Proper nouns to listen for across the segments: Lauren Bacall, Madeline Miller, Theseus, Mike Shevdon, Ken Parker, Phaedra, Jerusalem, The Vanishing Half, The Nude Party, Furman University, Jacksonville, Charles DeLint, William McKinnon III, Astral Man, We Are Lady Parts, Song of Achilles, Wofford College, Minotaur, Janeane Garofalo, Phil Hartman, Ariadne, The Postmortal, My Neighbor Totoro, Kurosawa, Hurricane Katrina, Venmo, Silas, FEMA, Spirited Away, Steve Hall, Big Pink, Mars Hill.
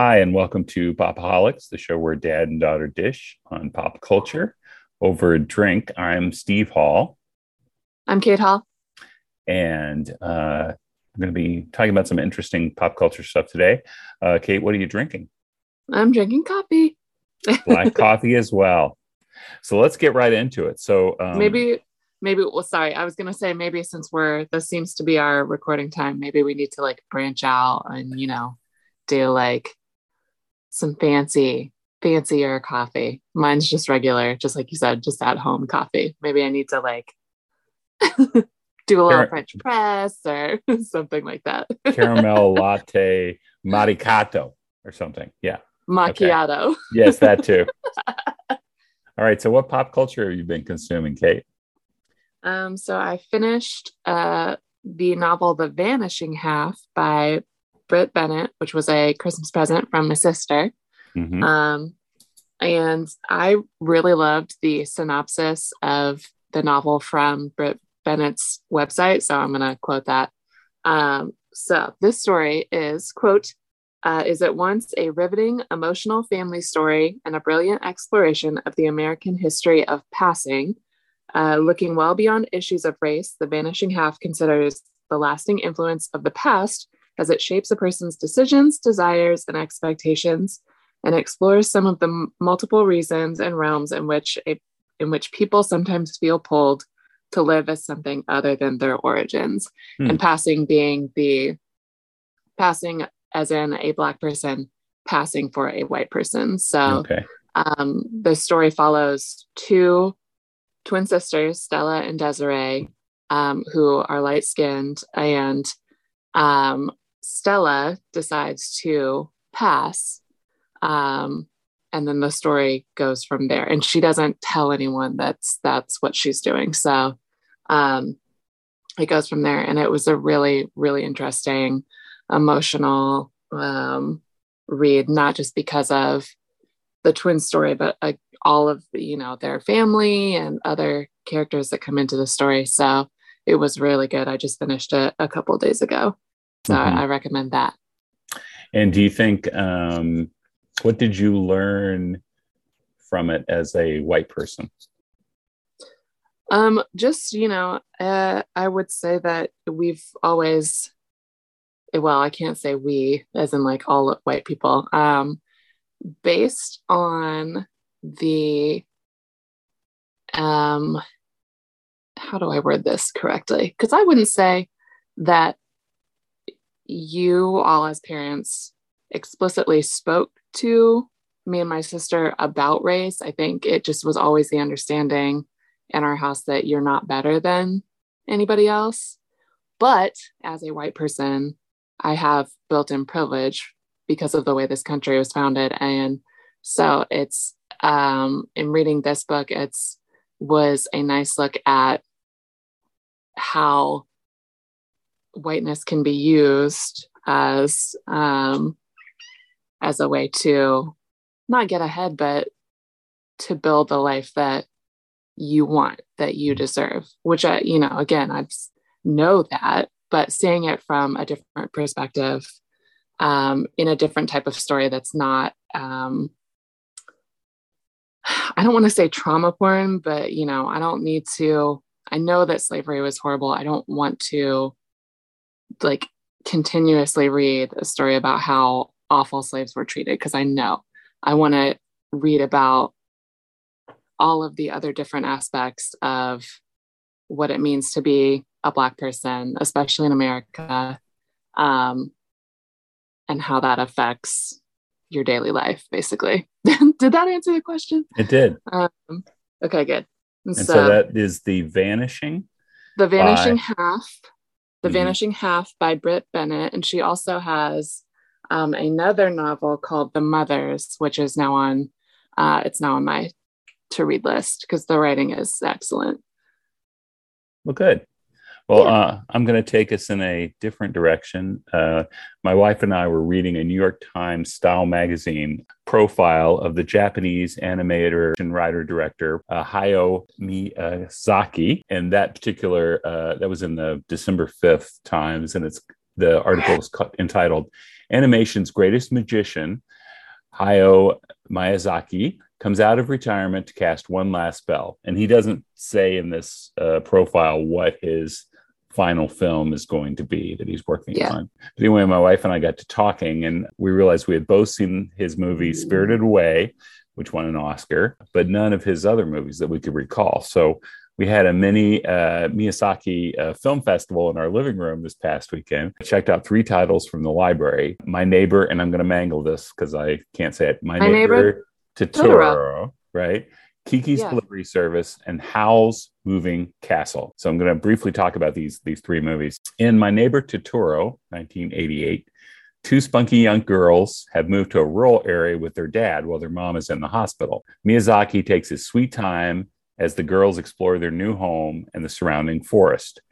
Hi, and welcome to Popaholics, the show where dad and daughter dish on pop culture over a drink. I'm Steve Hall. I'm Kate Hall. And I'm going to be talking about some interesting pop culture stuff today. Kate, what are you drinking? I'm drinking coffee. Black coffee as well. So let's get right into it. So maybe since this seems to be our recording time, maybe we need to like branch out and, you know, do like some fancier coffee. Mine's just regular, just like you said, just at home coffee. Maybe I need to like do a little French press or something like that. Caramel latte macchiato or something. Yeah. Macchiato. Okay. Yes, that too. All right. So what pop culture have you been consuming, Kate? So I finished the novel The Vanishing Half by Brit Bennett, which was a Christmas present from my sister. Mm-hmm. And I really loved the synopsis of the novel from Brit Bennett's website. So I'm going to quote that. So this story is, quote, is at once a riveting, emotional family story and a brilliant exploration of the American history of passing. Looking well beyond issues of race, The Vanishing Half considers the lasting influence of the past as it shapes a person's decisions, desires, and expectations, and explores some of the multiple reasons and realms in which people sometimes feel pulled to live as something other than their origins. And passing being passing as in a Black person passing for a white person. So okay. The story follows two twin sisters, Stella and Desiree, who are light-skinned, and Stella decides to pass, and then the story goes from there, and she doesn't tell anyone that's what she's doing. So it goes from there, and it was a really, really interesting, emotional read, not just because of the twin story, but all of the, you know, their family and other characters that come into the story. So it was really good. I just finished it a couple of days ago. So I recommend that. And do you think, what did you learn from it as a white person? Just, you know, I would say that we've always, well, I can't say we, as in like all white people, based on the, how do I word this correctly? Because I wouldn't say that you all as parents explicitly spoke to me and my sister about race. I think it just was always the understanding in our house that you're not better than anybody else. But as a white person, I have built-in privilege because of the way this country was founded. And so it's, in reading this book, was a nice look at how whiteness can be used as a way to not get ahead, but to build the life that you want, that you deserve, which I, you know, again, I know that, but seeing it from a different perspective, in a different type of story that's not, I don't want to say trauma porn, but, you know, I don't need to, I know that slavery was horrible. I don't want to like continuously read a story about how awful slaves were treated, because I know I want to read about all of the other different aspects of what it means to be a Black person, especially in America, and how that affects your daily life, basically. Did that answer the question? It did. Okay, good. And so that is Vanishing Half by Brit Bennett. And she also has another novel called The Mothers, which is now on, it's now on my to-read list because the writing is excellent. Well, good. Well, yeah. I'm going to take us in a different direction. My wife and I were reading a New York Times Style magazine profile of the Japanese animator and writer-director Hayao Miyazaki, and that particular that was in the December 5th Times, and the article was entitled "Animation's Greatest Magician: Hayao Miyazaki comes out of retirement to cast one last spell. And he doesn't say in this profile what his final film is going to be that he's working on. But anyway, my wife and I got to talking, and we realized we had both seen his movie Spirited Away, which won an Oscar, but none of his other movies that we could recall. So we had a mini Miyazaki film festival in our living room this past weekend. I checked out 3 titles from the library. My Neighbor, and I'm going to mangle this because I can't say it. My Neighbor Totoro, right? Kiki's Delivery Service, and Howl's Moving Castle. So I'm going to briefly talk about these 3 movies. In My Neighbor Totoro, 1988, 2 spunky young girls have moved to a rural area with their dad while their mom is in the hospital. Miyazaki takes his sweet time as the girls explore their new home and the surrounding forest.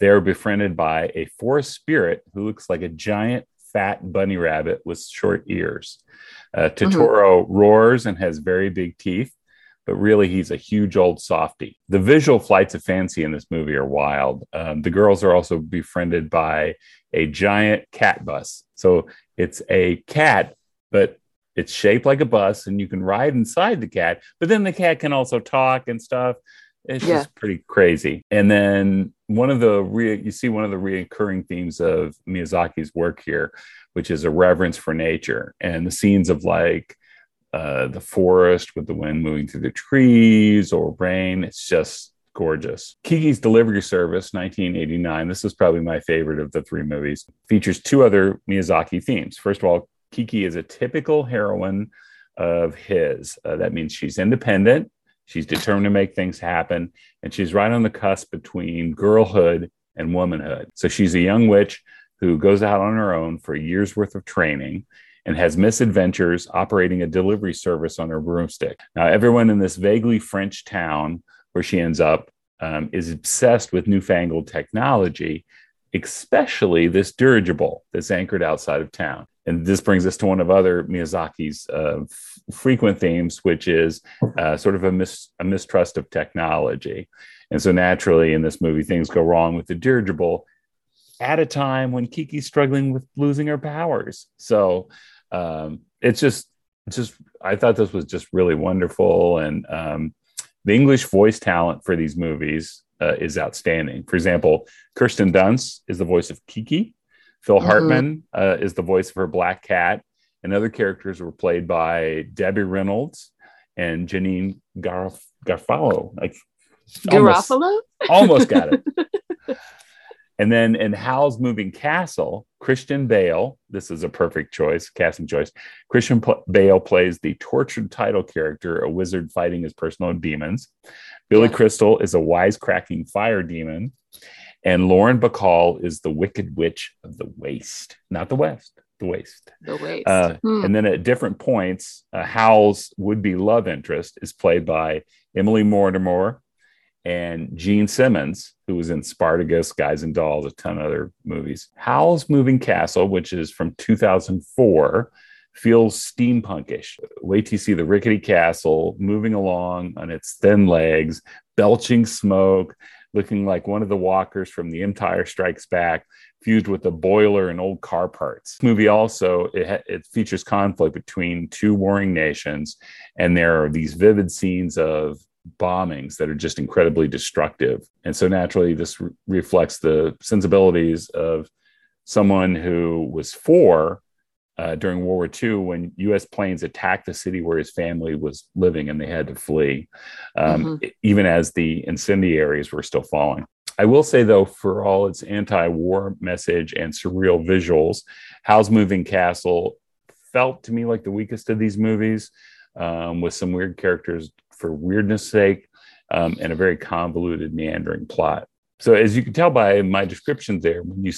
They are befriended by a forest spirit who looks like a giant, fat bunny rabbit with short ears. Totoro roars and has very big teeth, but really he's a huge old softy. The visual flights of fancy in this movie are wild. The girls are also befriended by a giant cat bus. So it's a cat, but it's shaped like a bus, and you can ride inside the cat, but then the cat can also talk and stuff. It's just pretty crazy. And then you see one of the reoccurring themes of Miyazaki's work here, which is a reverence for nature and the scenes of like the forest with the wind moving through the trees or rain. It's just gorgeous. Kiki's Delivery Service, 1989. This is probably my favorite of the 3 movies. Features 2 other Miyazaki themes. First of all, Kiki is a typical heroine of his. That means she's independent, she's determined to make things happen, and she's right on the cusp between girlhood and womanhood. So she's a young witch who goes out on her own for a year's worth of training and has misadventures operating a delivery service on her broomstick. Now, everyone in this vaguely French town where she ends up is obsessed with newfangled technology, especially this dirigible that's anchored outside of town. And this brings us to one of other Miyazaki's frequent themes, which is sort of a mistrust of technology. And so naturally in this movie, things go wrong with the dirigible at a time when Kiki's struggling with losing her powers. So I thought this was just really wonderful. And the English voice talent for these movies is outstanding. For example, Kirsten Dunst is the voice of Kiki. Phil Hartman is the voice of her black cat, and other characters were played by Debbie Reynolds and Janeane Garofalo. Garofalo? Almost got it. And then in Howl's Moving Castle, Christian Bale, this is a perfect choice, casting choice. Christian Bale plays the tortured title character, a wizard fighting his personal demons. Billy Crystal is a wisecracking fire demon. And Lauren Bacall is the Wicked Witch of the Waste. Not the West, the Waste. The Waste. And then at different points, Howl's would-be love interest is played by Emily Mortimer and Gene Simmons, who was in Spartacus, Guys and Dolls, a ton of other movies. Howl's Moving Castle, which is from 2004, feels steampunkish. Wait till you see the rickety castle moving along on its thin legs, belching smoke, looking like one of the walkers from The Empire Strikes Back, fused with a boiler and old car parts. This movie also, it features conflict between 2 warring nations, and there are these vivid scenes of bombings that are just incredibly destructive. And so naturally, this reflects the sensibilities of someone who was 4 during World War II when U.S. planes attacked the city where his family was living and they had to flee, even as the incendiaries were still falling. I will say, though, for all its anti-war message and surreal visuals, Howl's Moving Castle felt to me like the weakest of these movies, with some weird characters for weirdness sake, and a very convoluted, meandering plot. So as you can tell by my description there, when you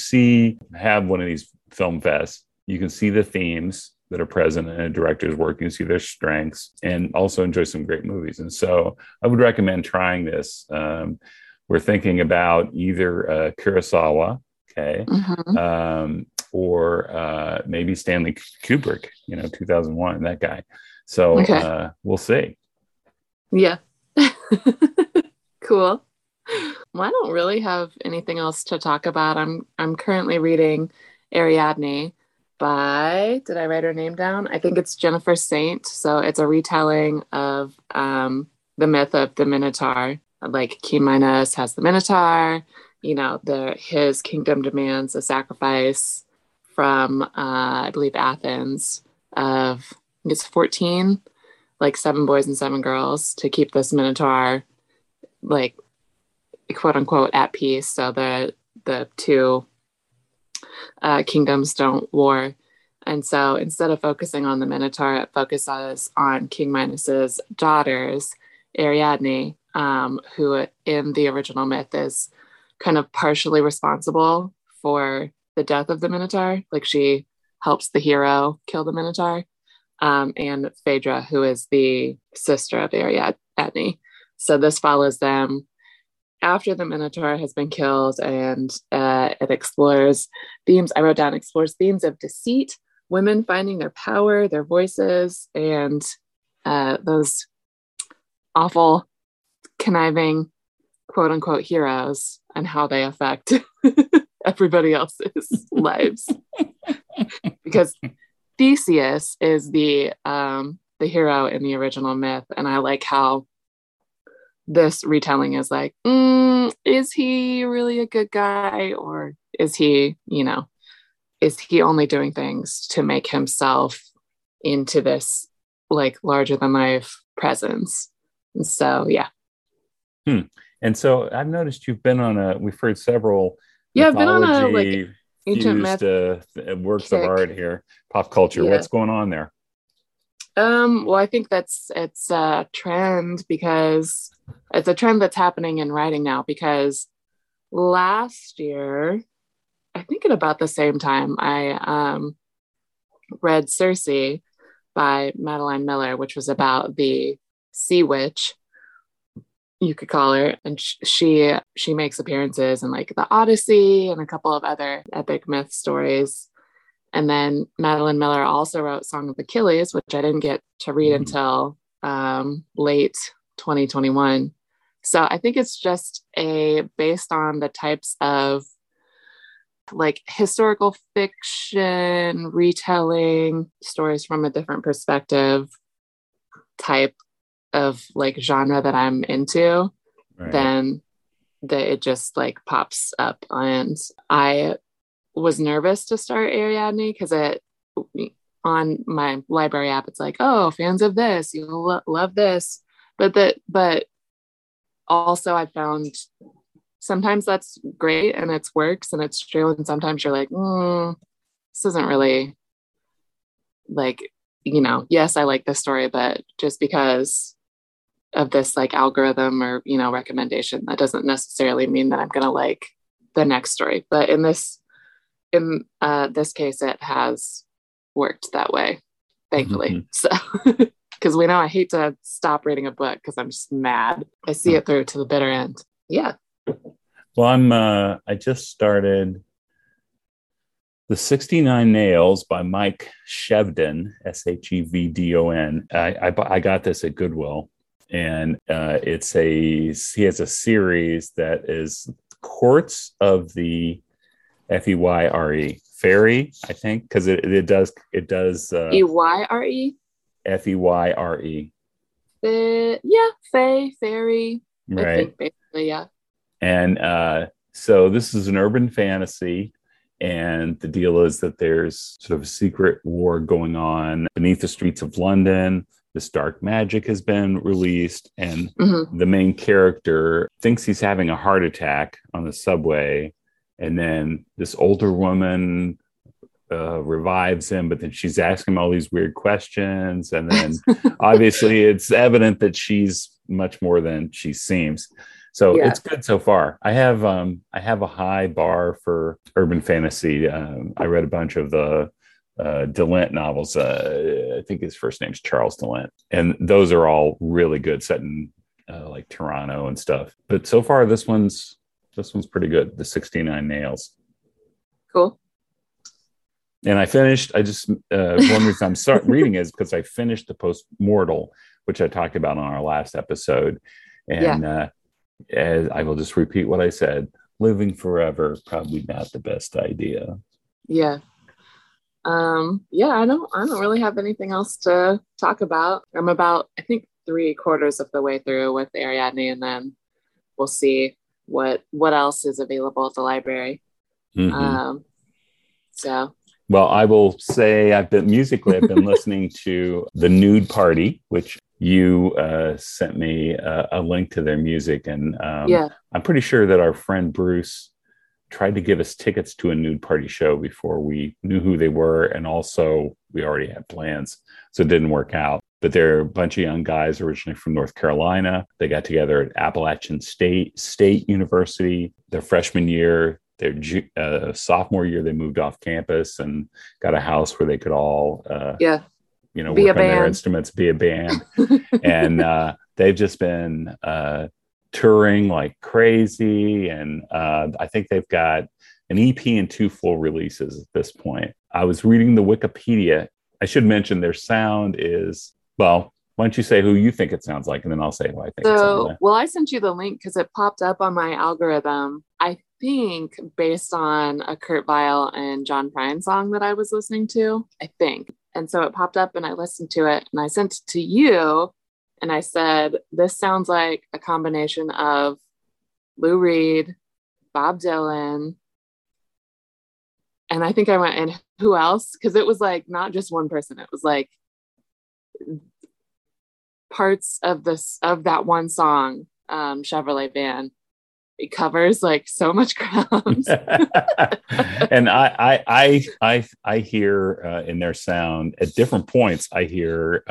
have one of these film fests, you can see the themes that are present in a director's work. You can see their strengths and also enjoy some great movies. And so I would recommend trying this. We're thinking about either Kurosawa, or maybe Stanley Kubrick, 2001, that guy. So we'll see. Yeah. Cool. Well, I don't really have anything else to talk about. I'm currently reading Ariadne by, did I write her name down? I think it's Jennifer Saint. So it's a retelling of the myth of the Minotaur. Like King Minos has the Minotaur, you know, his kingdom demands a sacrifice from, I believe, Athens of, I think it's 14, like 7 boys and 7 girls to keep this Minotaur, like, quote unquote, at peace. So the two kingdoms don't war. And so instead of focusing on the Minotaur, it focuses on King Minos's daughters, Ariadne, who in the original myth is kind of partially responsible for the death of the Minotaur. Like she helps the hero kill the Minotaur, and Phaedra, who is the sister of Ariadne. So this follows them after the Minotaur has been killed, and it explores themes. I wrote down explores themes of deceit, women finding their power, their voices, and those awful conniving quote unquote heroes and how they affect everybody else's lives. Because Theseus is the hero in the original myth. And I like how this retelling is like, is he really a good guy? Or is he, you know, is he only doing things to make himself into this like larger than life presence? And so, yeah. And so I've noticed you've been on we've heard several. Yeah, I've been on a like ancient myth works kick. Of art here, pop culture. Yeah. What's going on there? Well, I think it's a trend because it's a trend that's happening in writing now, because last year, I think at about the same time, I read Circe by Madeline Miller, which was about the sea witch, you could call her. And she makes appearances in like the Odyssey and a couple of other epic myth stories. And then Madeline Miller also wrote Song of Achilles, which I didn't get to read until late 2021. So I think it's just based on the types of like historical fiction, retelling stories from a different perspective type of like genre that I'm into, right. Then it just like pops up. And I was nervous to start Ariadne because on my library app, it's like, oh, fans of this, you'll love this. But also I found sometimes that's great and it works and it's true. And sometimes you're like, this isn't really like, you know, yes, I like this story, but just because of this like algorithm or, you know, recommendation, that doesn't necessarily mean that I'm going to like the next story. But in this case, it has worked that way, thankfully. Mm-hmm. So, because we know I hate to stop reading a book because I'm just mad. I see it through to the bitter end. Yeah. Well, I just started The 69 Nails by Mike Shevdon, Shevdon. I got this at Goodwill, and he has a series that is Courts of the Feyre fairy, I think, because it does Eyre Feyre. Yeah, fae, fairy, right? I think basically, yeah. And so this is an urban fantasy. And the deal is that there's sort of a secret war going on beneath the streets of London. This dark magic has been released, and the main character thinks he's having a heart attack on the subway. And then this older woman revives him, but then she's asking him all these weird questions. And then obviously it's evident that she's much more than she seems. So yeah. It's good so far. I have a high bar for urban fantasy. I read a bunch of the DeLint novels. I think his first name's Charles DeLint, and those are all really good, set in like Toronto and stuff. But so far, this one's pretty good. The 69 Nails. Cool. And I finished. I just one reason I'm reading is because I finished The Postmortal, which I talked about on our last episode, and. Yeah. As I will just repeat what I said, living forever, probably not the best idea. Yeah. I don't really have anything else to talk about. I'm about, I think, 3/4 of the way through with Ariadne, and then we'll see what else is available at the library. Mm-hmm. Well, I will say I've been listening to The Nude Party, which you sent me a link to their music. And I'm pretty sure that our friend Bruce tried to give us tickets to a Nude Party show before we knew who they were. And also we already had plans, so it didn't work out. But they're a bunch of young guys originally from North Carolina. They got together at Appalachian State University their freshman year. Their sophomore year, they moved off campus and got a house where they could all, work on their instruments, be a band. And they've just been touring like crazy. And I think they've got an EP and 2 full releases at this point. I was reading the Wikipedia. I should mention their sound is, well, why don't you say who you think it sounds like, and then I'll say who I think it sounds like. Well, I sent you the link because it popped up on my algorithm. I think based on a Kurt Vile and John Prine song that I was listening to, I think. And so it popped up and I listened to it and I sent it to you and I said, this sounds like a combination of Lou Reed, Bob Dylan, and I think I went, and who else? Because it was like not just one person. It was like parts of that one song, Chevrolet Van. It covers like so much ground. And I hear in their sound at different points, I hear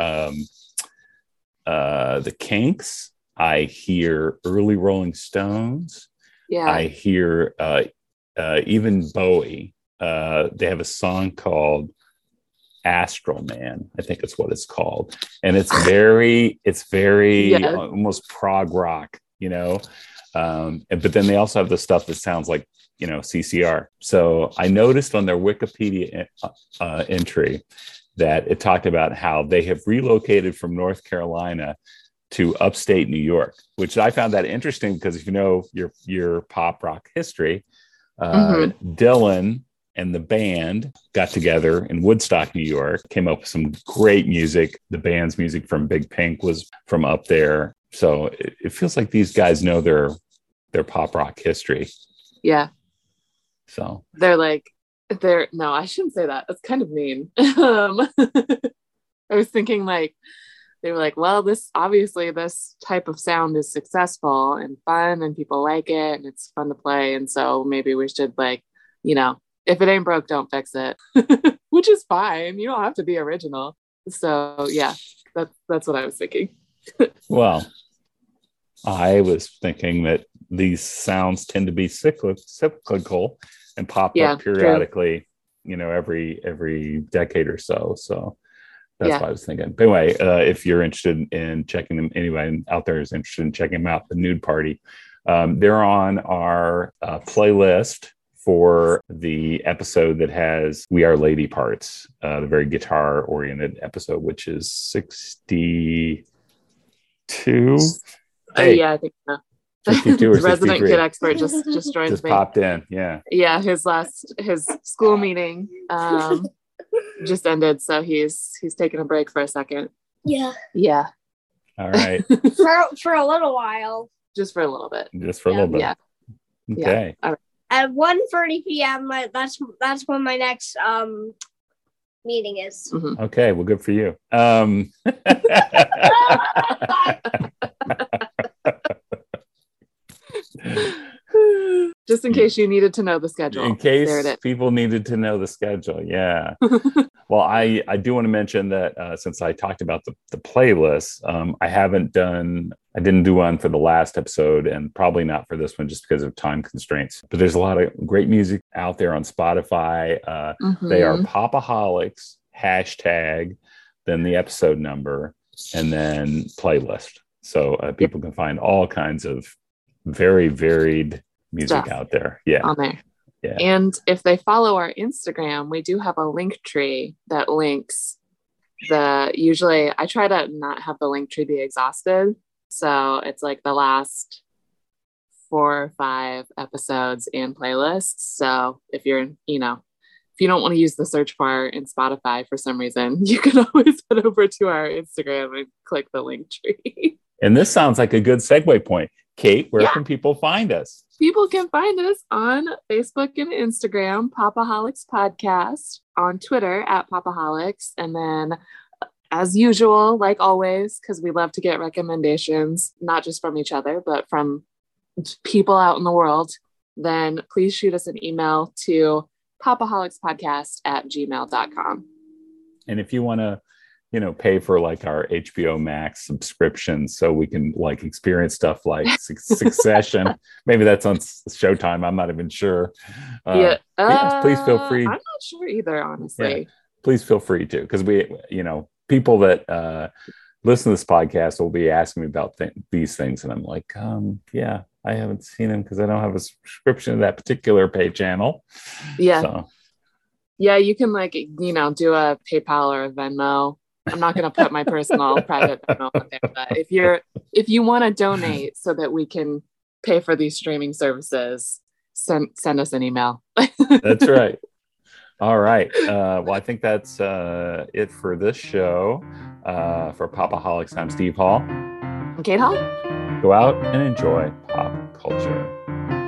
the Kinks. I hear early Rolling Stones. Yeah. I hear even Bowie. They have a song called Astral Man, I think it's what it's called. And it's very almost prog rock, you know? But then they also have the stuff that sounds like, you know, CCR. So I noticed on their Wikipedia entry that it talked about how they have relocated from North Carolina to upstate New York, which I found that interesting because if you know your pop rock history, Dylan and the band got together in Woodstock, New York, came up with some great music. The band's music from Big Pink was from up there. So it feels like these guys know their pop rock history. Yeah. So no, I shouldn't say that. That's kind of mean. I was thinking like, they were like, well, this type of sound is successful and fun and people like it and it's fun to play. And so maybe we should like, you know, if it ain't broke, don't fix it, which is fine. You don't have to be original. So yeah, that's what I was thinking. Well, I was thinking that these sounds tend to be cyclical and pop up periodically, you know, every decade or so. So that's what I was thinking. But anyway, if you're interested in checking them, anyone out there is interested in checking them out, The Nude Party. They're on our playlist for the episode that has We Are Lady parts, the very guitar-oriented episode, which is 60... 2 I think so. 52 or resident kid expert just joined me. Popped in. Yeah his school meeting just ended, so he's taking a break for a second. Yeah All right. for a little while, just for a little bit. Okay. All right. At 1:30 p.m. that's when my next meeting is. Mm-hmm. Okay, well, good for you. Just in case you needed to know the schedule. In case people needed to know the schedule, yeah. Well, I do want to mention that since I talked about the playlist, I didn't do one for the last episode and probably not for this one just because of time constraints. But there's a lot of great music out there on Spotify. They are Popaholics, #, then the episode number, and then playlist. So people can find all kinds of very varied music out there. Yeah. On there. Yeah. And if they follow our Instagram, we do have a link tree that links usually I try to not have the link tree be exhausted. So it's like the last 4 or 5 episodes and playlists. So if you're, you know, If you don't want to use the search bar in Spotify for some reason, you can always head over to our Instagram and click the link tree. And this sounds like a good segue point. Kate, where can people find us? People can find us on Facebook and Instagram, Popaholics Podcast, on Twitter at Popaholics, and then as usual, like always, because we love to get recommendations, not just from each other, but from people out in the world, then please shoot us an email to popaholicspodcast@gmail.com. And if you want to, pay for like our HBO Max subscription so we can like experience stuff like Succession. Maybe that's on Showtime. I'm not even sure. Yes, please feel free. I'm not sure either, honestly. Yeah, please feel free to, because we, people that listen to this podcast will be asking me about these things. And I'm like, I haven't seen them because I don't have a subscription to that particular pay channel. Yeah. So. Yeah, you can do a PayPal or a Venmo. I'm not going to put my personal private Venmo on there, but if you want to donate so that we can pay for these streaming services, send us an email. That's right. All right. Well, I think that's it for this show. For Popaholics, I'm Steve Hall. I'm Kate Hall. Go out and enjoy pop culture.